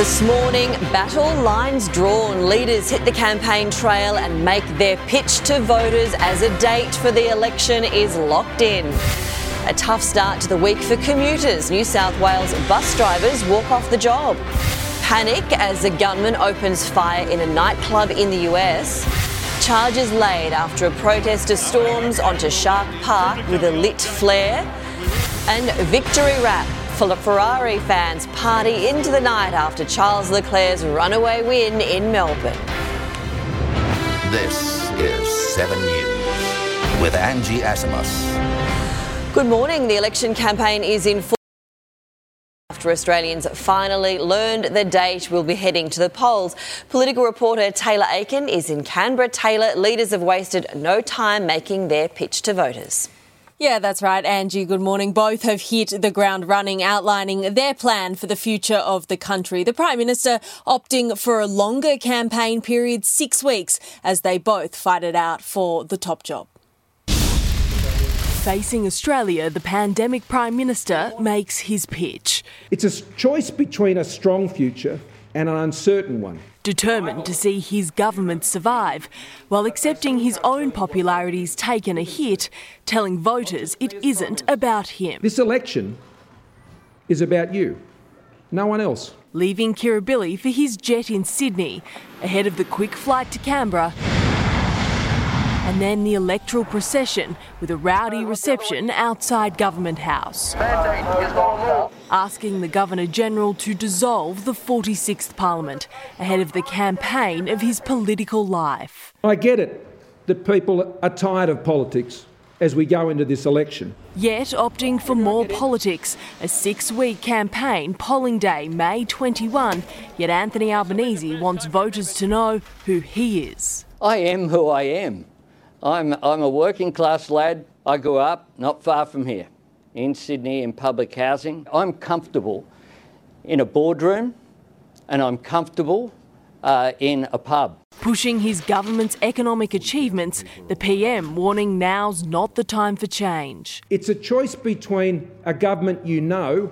This morning, battle lines drawn. Leaders hit the campaign trail and make their pitch to voters as a date for the election is locked in. A tough start to the week for commuters. New South Wales bus drivers walk off the job. Panic as a gunman opens fire in a nightclub in the US. Charges laid after a protester storms onto Shark Park with a lit flare. And victory wrap. Ferrari fans party into the night after Charles Leclerc's runaway win in Melbourne. This is 7 News with Angie Asimus. Good morning. The election campaign is in full after Australians finally learned the date we'll be heading to the polls. Political reporter Taylor Aiken is in Canberra. Taylor, leaders have wasted no time making their pitch to voters. Yeah, that's right, Angie. Good morning. Both have hit the ground running, outlining their plan for the future of the country. The Prime Minister opting for a longer campaign period, 6 weeks, as they both fight it out for the top job. Facing Australia, the pandemic Prime Minister makes his pitch. It's a choice between a strong future and an uncertain one. Determined to see his government survive, while accepting his own popularity's taken a hit, telling voters it isn't about him. This election is about you, no one else. Leaving Kirribilli for his jet in Sydney, ahead of the quick flight to Canberra, and then the electoral procession with a rowdy reception outside Government House, asking the Governor-General to dissolve the 46th Parliament ahead of the campaign of his political life. I get it that people are tired of politics as we go into this election. Yet opting for more politics, a 6-week campaign polling day May 21, yet Anthony Albanese wants voters to know who he is. I am who I am. I'm a working class lad. I grew up not far from here, in Sydney, in public housing. I'm comfortable in a boardroom and I'm comfortable in a pub. Pushing his government's economic achievements, the PM warning now's not the time for change. It's a choice between a government you know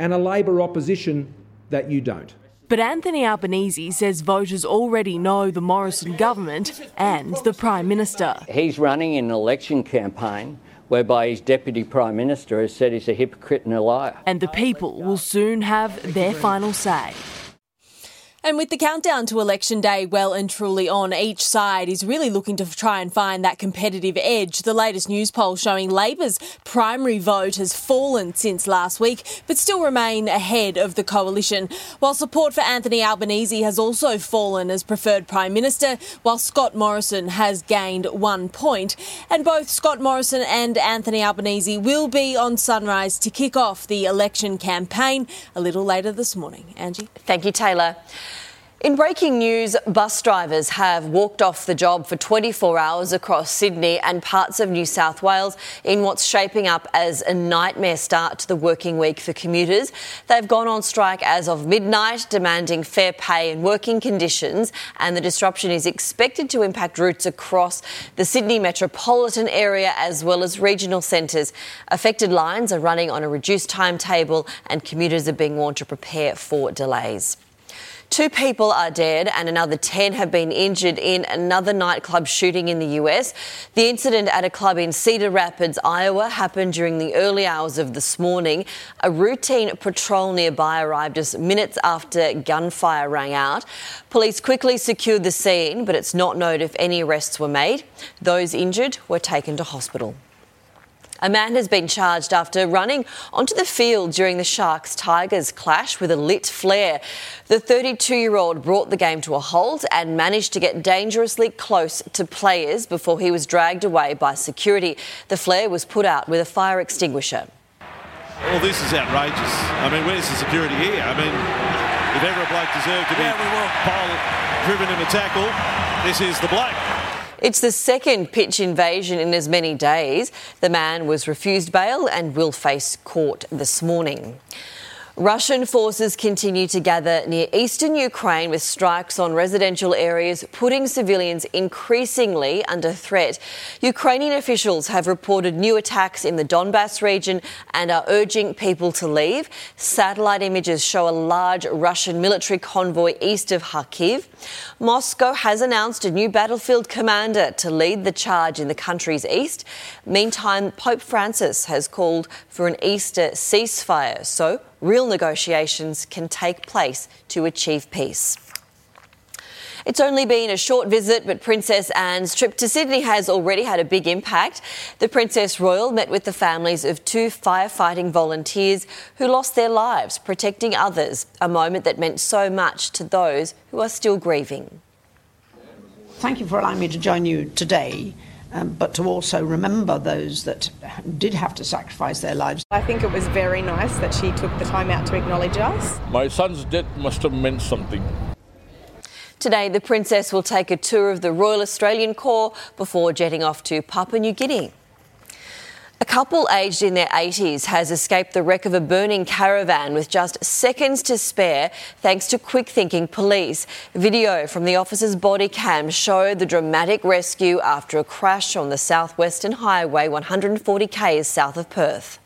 and a Labor opposition that you don't. But Anthony Albanese says voters already know the Morrison government and the Prime Minister. He's running an election campaign whereby his Deputy Prime Minister has said he's a hypocrite and a liar. And the people will soon have their final say. And with the countdown to Election Day well and truly on, each side is really looking to try and find that competitive edge. The latest news poll showing Labor's primary vote has fallen since last week, but still remain ahead of the coalition, while support for Anthony Albanese has also fallen as preferred Prime Minister, while Scott Morrison has gained 1 point. And both Scott Morrison and Anthony Albanese will be on Sunrise to kick off the election campaign a little later this morning. Angie? Thank you, Taylor. In breaking news, bus drivers have walked off the job for 24 hours across Sydney and parts of New South Wales in what's shaping up as a nightmare start to the working week for commuters. They've gone on strike as of midnight, demanding fair pay and working conditions, and the disruption is expected to impact routes across the Sydney metropolitan area as well as regional centres. Affected lines are running on a reduced timetable and commuters are being warned to prepare for delays. Two people are dead and another 10 have been injured in another nightclub shooting in the US. The incident at a club in Cedar Rapids, Iowa, happened during the early hours of this morning. A routine patrol nearby arrived just minutes after gunfire rang out. Police quickly secured the scene, but it's not known if any arrests were made. Those injured were taken to hospital. A man has been charged after running onto the field during the Sharks-Tigers clash with a lit flare. The 32-year-old brought the game to a halt and managed to get dangerously close to players before he was dragged away by security. The flare was put out with a fire extinguisher. Well, this is outrageous. I mean, where's the security here? I mean, if ever a bloke deserved to be driven in a tackle, this is the bloke. It's the second pitch invasion in as many days. The man was refused bail and will face court this morning. Russian forces continue to gather near eastern Ukraine with strikes on residential areas, putting civilians increasingly under threat. Ukrainian officials have reported new attacks in the Donbas region and are urging people to leave. Satellite images show a large Russian military convoy east of Kharkiv. Moscow has announced a new battlefield commander to lead the charge in the country's east. Meantime, Pope Francis has called for an Easter ceasefire, so real negotiations can take place to achieve peace. It's only been a short visit, but Princess Anne's trip to Sydney has already had a big impact. The Princess Royal met with the families of two firefighting volunteers who lost their lives protecting others, a moment that meant so much to those who are still grieving. Thank you for allowing me to join you today. But to also remember those that did have to sacrifice their lives. I think it was very nice that she took the time out to acknowledge us. My son's death must have meant something. Today, the Princess will take a tour of the Royal Australian Corps before jetting off to Papua New Guinea. A couple aged in their 80s has escaped the wreck of a burning caravan with just seconds to spare thanks to quick-thinking police. Video from the officer's body cam showed the dramatic rescue after a crash on the southwestern highway 140 k's south of Perth.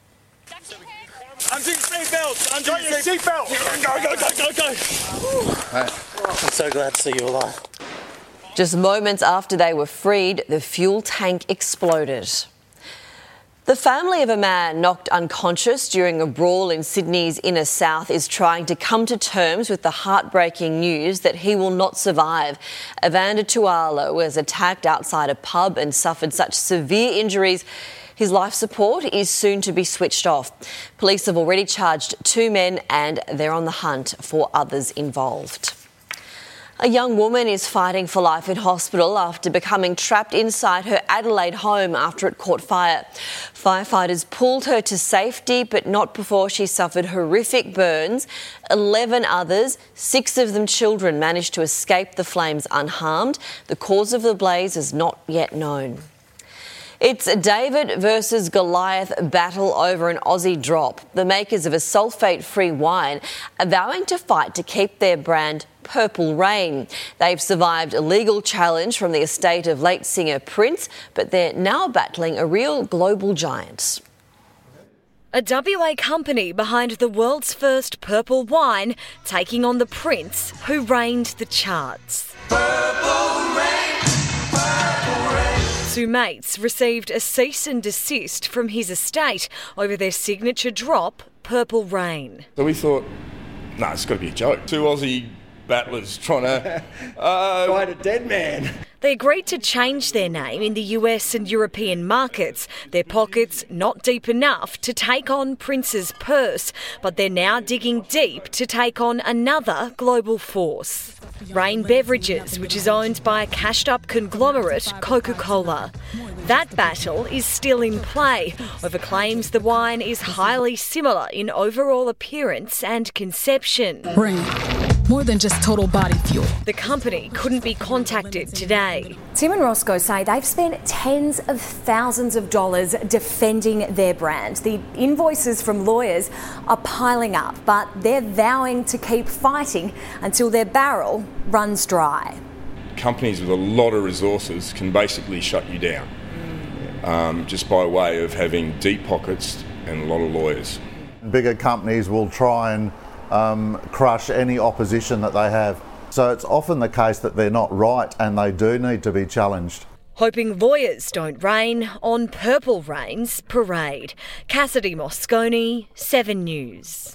Undo your seatbelts! Undo your seatbelts! Go, go, go, go, go! Right. I'm so glad to see you alive. Just moments after they were freed, the fuel tank exploded. The family of a man knocked unconscious during a brawl in Sydney's inner south is trying to come to terms with the heartbreaking news that he will not survive. Evander Tuala was attacked outside a pub and suffered such severe injuries. His life support is soon to be switched off. Police have already charged two men and they're on the hunt for others involved. A young woman is fighting for life in hospital after becoming trapped inside her Adelaide home after it caught fire. Firefighters pulled her to safety, but not before she suffered horrific burns. 11 others, 6 of them children, managed to escape the flames unharmed. The cause of the blaze is not yet known. It's a David versus Goliath battle over an Aussie drop. The makers of a sulphate-free wine are vowing to fight to keep their brand Purple Rain. They've survived a legal challenge from the estate of late singer Prince, but they're now battling a real global giant. A WA company behind the world's first purple wine taking on the Prince who reigned the charts. Purple Rain. Two mates received a cease and desist from his estate over their signature drop, Purple Rain. So we thought, nah, it's got to be a joke. Two Aussie battlers trying to fight a dead man. They agreed to change their name in the US and European markets, their pockets not deep enough to take on Prince's purse, but they're now digging deep to take on another global force. Rain Beverages, which is owned by a cashed-up conglomerate, Coca-Cola. That battle is still in play over claims the wine is highly similar in overall appearance and conception. Rain, more than just total body fuel. The company couldn't be contacted today. Tim and Roscoe say they've spent tens of thousands of dollars defending their brand. The invoices from lawyers are piling up, but they're vowing to keep fighting until their barrel runs dry. Companies with a lot of resources can basically shut you down, just by way of having deep pockets and a lot of lawyers. Bigger companies will try and crush any opposition that they have. So it's often the case that they're not right and they do need to be challenged. Hoping voyeurs don't rain on Purple Rain's parade. Cassidy Moscone, 7 News.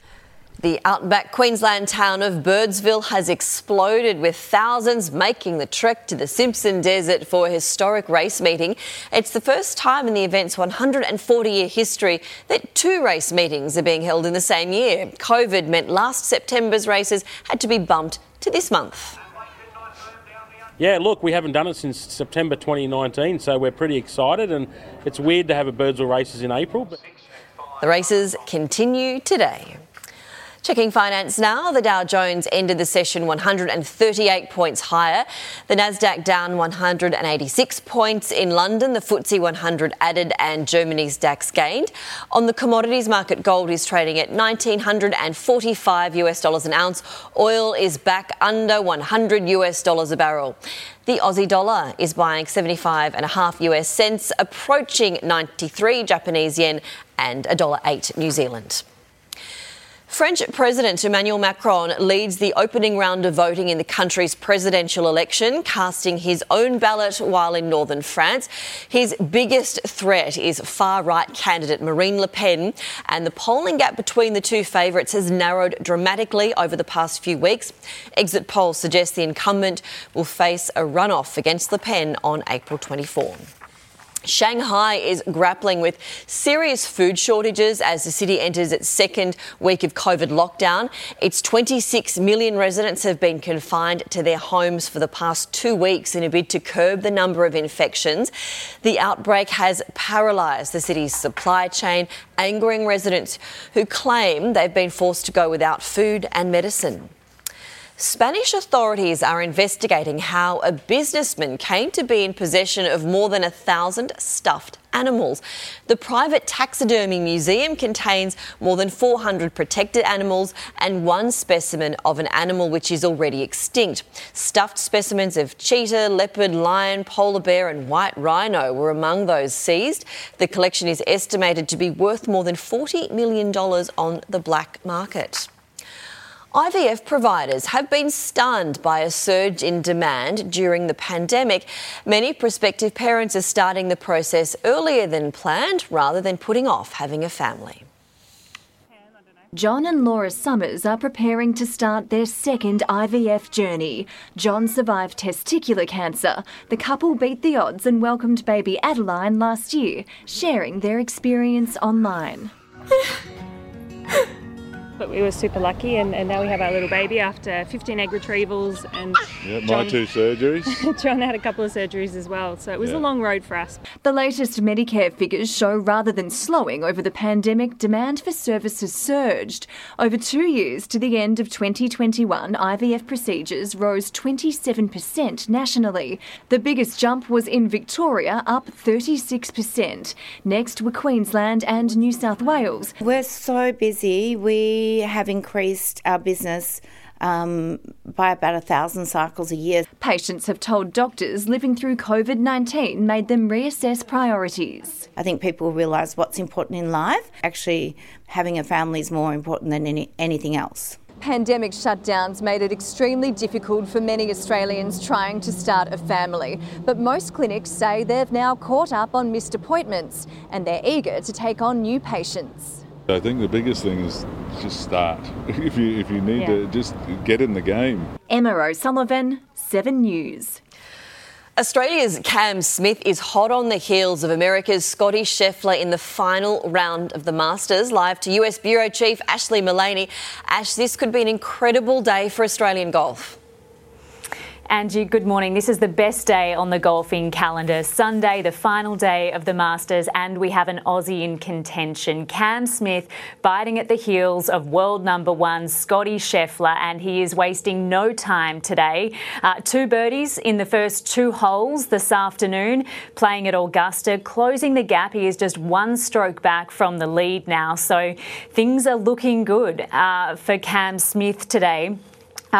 The outback Queensland town of Birdsville has exploded, with thousands making the trek to the Simpson Desert for a historic race meeting. It's the first time in the event's 140-year history that 2 race meetings are being held in the same year. COVID meant last September's races had to be bumped to this month. Yeah, look, we haven't done it since September 2019, so we're pretty excited, and it's weird to have a Birdsville races in April. But the races continue today. Checking finance now, the Dow Jones ended the session 138 points higher, the Nasdaq down 186 points in London, the FTSE 100 added and Germany's DAX gained. On the commodities market, gold is trading at $1,945 an ounce, oil is back under $100 a barrel. The Aussie dollar is buying 75.5 US cents, approaching 93 Japanese yen and $1.08 New Zealand. French President Emmanuel Macron leads the opening round of voting in the country's presidential election, casting his own ballot while in northern France. His biggest threat is far-right candidate Marine Le Pen, and the polling gap between the two favourites has narrowed dramatically over the past few weeks. Exit polls suggest the incumbent will face a runoff against Le Pen on April 24. Shanghai is grappling with serious food shortages as the city enters its second week of COVID lockdown. Its 26 million residents have been confined to their homes for the past 2 weeks in a bid to curb the number of infections. The outbreak has paralysed the city's supply chain, angering residents who claim they've been forced to go without food and medicine. Spanish authorities are investigating how a businessman came to be in possession of more than 1,000 stuffed animals. The private taxidermy museum contains more than 400 protected animals and one specimen of an animal which is already extinct. Stuffed specimens of cheetah, leopard, lion, polar bear and white rhino were among those seized. The collection is estimated to be worth more than $40 million on the black market. IVF providers have been stunned by a surge in demand during the pandemic. Many prospective parents are starting the process earlier than planned, rather than putting off having a family. John and Laura Summers are preparing to start their second IVF journey. John survived testicular cancer. The couple beat the odds and welcomed baby Adeline last year, sharing their experience online. But we were super lucky, and now we have our little baby after 15 egg retrievals and John, my 2 surgeries. John had a couple of surgeries as well, so it was a long road for us. The latest Medicare figures show rather than slowing over the pandemic, demand for services surged. Over 2 years to the end of 2021, IVF procedures rose 27% nationally. The biggest jump was in Victoria, up 36%. Next were Queensland and New South Wales. We're so busy. We have increased our business by about 1,000 cycles a year. Patients have told doctors living through COVID-19 made them reassess priorities. I think people realise what's important in life. Actually, having a family is more important than anything else. Pandemic shutdowns made it extremely difficult for many Australians trying to start a family. But most clinics say they've now caught up on missed appointments and they're eager to take on new patients. I think the biggest thing is just start. If you need to, just get in the game. Emma O'Sullivan, 7 News. Australia's Cam Smith is hot on the heels of America's Scotty Scheffler in the final round of the Masters. Live to US Bureau Chief Ashley Mullaney. Ash, this could be an incredible day for Australian golf. Angie, good morning. This is the best day on the golfing calendar. Sunday, the final day of the Masters, and we have an Aussie in contention. Cam Smith biting at the heels of world number one, Scotty Scheffler, and he is wasting no time today. 2 birdies in the first 2 holes this afternoon, playing at Augusta, closing the gap. He is just 1 stroke back from the lead now, so things are looking good for Cam Smith today.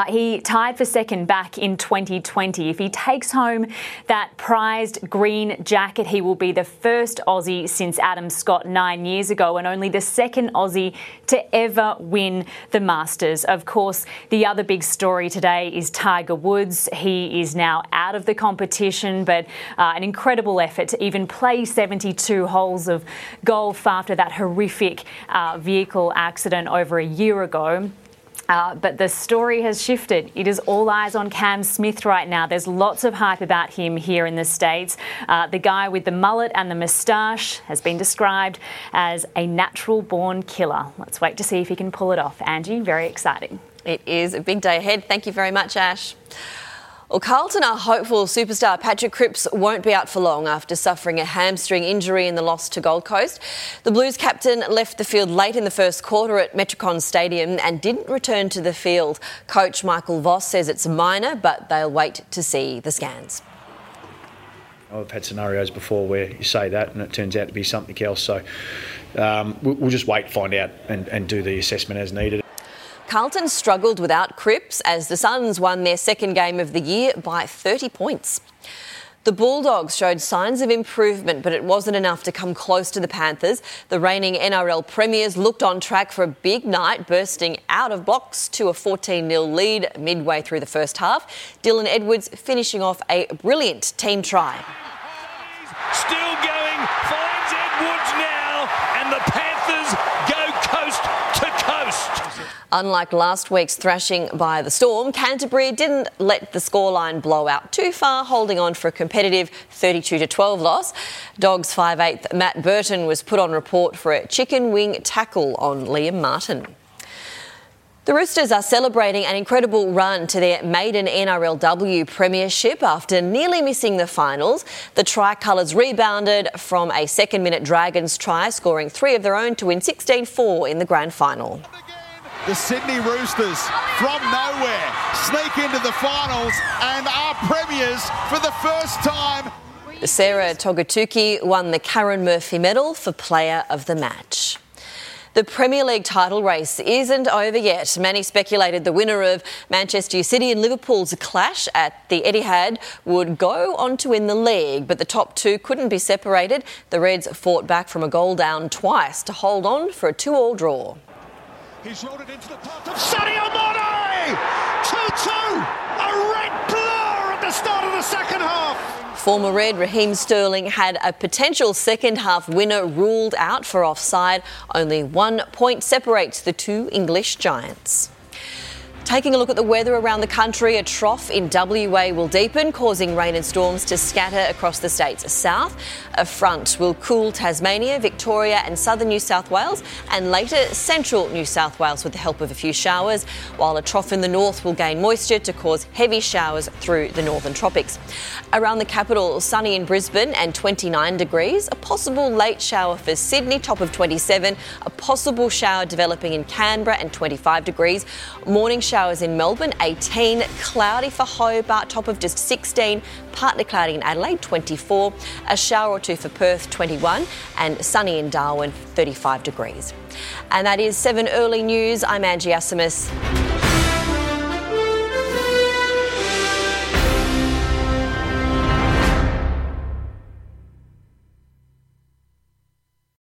He tied for second back in 2020. If he takes home that prized green jacket, he will be the first Aussie since Adam Scott 9 years ago and only the second Aussie to ever win the Masters. Of course, the other big story today is Tiger Woods. He is now out of the competition, but an incredible effort to even play 72 holes of golf after that horrific vehicle accident over a year ago. But the story has shifted. It is all eyes on Cam Smith right now. There's lots of hype about him here in the States. The guy with the mullet and the moustache has been described as a natural-born killer. Let's wait to see if he can pull it off. Angie, very exciting. It is a big day ahead. Thank you very much, Ash. Well, Carlton are hopeful superstar Patrick Cripps won't be out for long after suffering a hamstring injury in the loss to Gold Coast. The Blues captain left the field late in the first quarter at Metricon Stadium and didn't return to the field. Coach Michael Voss says it's minor, but they'll wait to see the scans. I've had scenarios before where you say that and it turns out to be something else. So we'll just wait, find out and do the assessment as needed. Carlton struggled without Cripps as the Suns won their second game of the year by 30 points. The Bulldogs showed signs of improvement, but it wasn't enough to come close to the Panthers. The reigning NRL premiers looked on track for a big night, bursting out of blocks to a 14-0 lead midway through the first half. Dylan Edwards finishing off a brilliant team try. Still going, finds Edwards now, and the Panthers go coast to coast. Unlike last week's thrashing by the Storm, Canterbury didn't let the scoreline blow out too far, holding on for a competitive 32-12 loss. Dogs 5'8" Matt Burton was put on report for a chicken wing tackle on Liam Martin. The Roosters are celebrating an incredible run to their maiden NRLW premiership after nearly missing the finals. The Tricolours rebounded from a second-minute Dragons try, scoring three of their own to win 16-4 in the grand final. The Sydney Roosters, from nowhere, sneak into the finals and are premiers for the first time. Sarah Togotuki won the Karen Murphy medal for Player of the Match. The Premier League title race isn't over yet. Many speculated the winner of Manchester City and Liverpool's clash at the Etihad would go on to win the league, but the top two couldn't be separated. The Reds fought back from a goal down twice to hold on for a 2-2 draw. He's rolled it into the path of Sadio Mane! 2-2! A red blur at the start of the second half! Former Red Raheem Sterling had a potential second-half winner ruled out for offside. Only 1 point separates the two English giants. Taking a look at the weather around the country, a trough in WA will deepen, causing rain and storms to scatter across the state's south. A front will cool Tasmania, Victoria and southern New South Wales and later central New South Wales with the help of a few showers, while a trough in the north will gain moisture to cause heavy showers through the northern tropics. Around the capital, sunny in Brisbane and 29 degrees, a possible late shower for Sydney, top of 27, a possible shower developing in Canberra and 25 degrees, morning showers in Melbourne, 18, cloudy for Hobart, top of just 16, partly cloudy in Adelaide, 24, a shower or two for Perth, 21, and sunny in Darwin, 35 degrees. And that is 7 Early News. I'm Angie Asimus.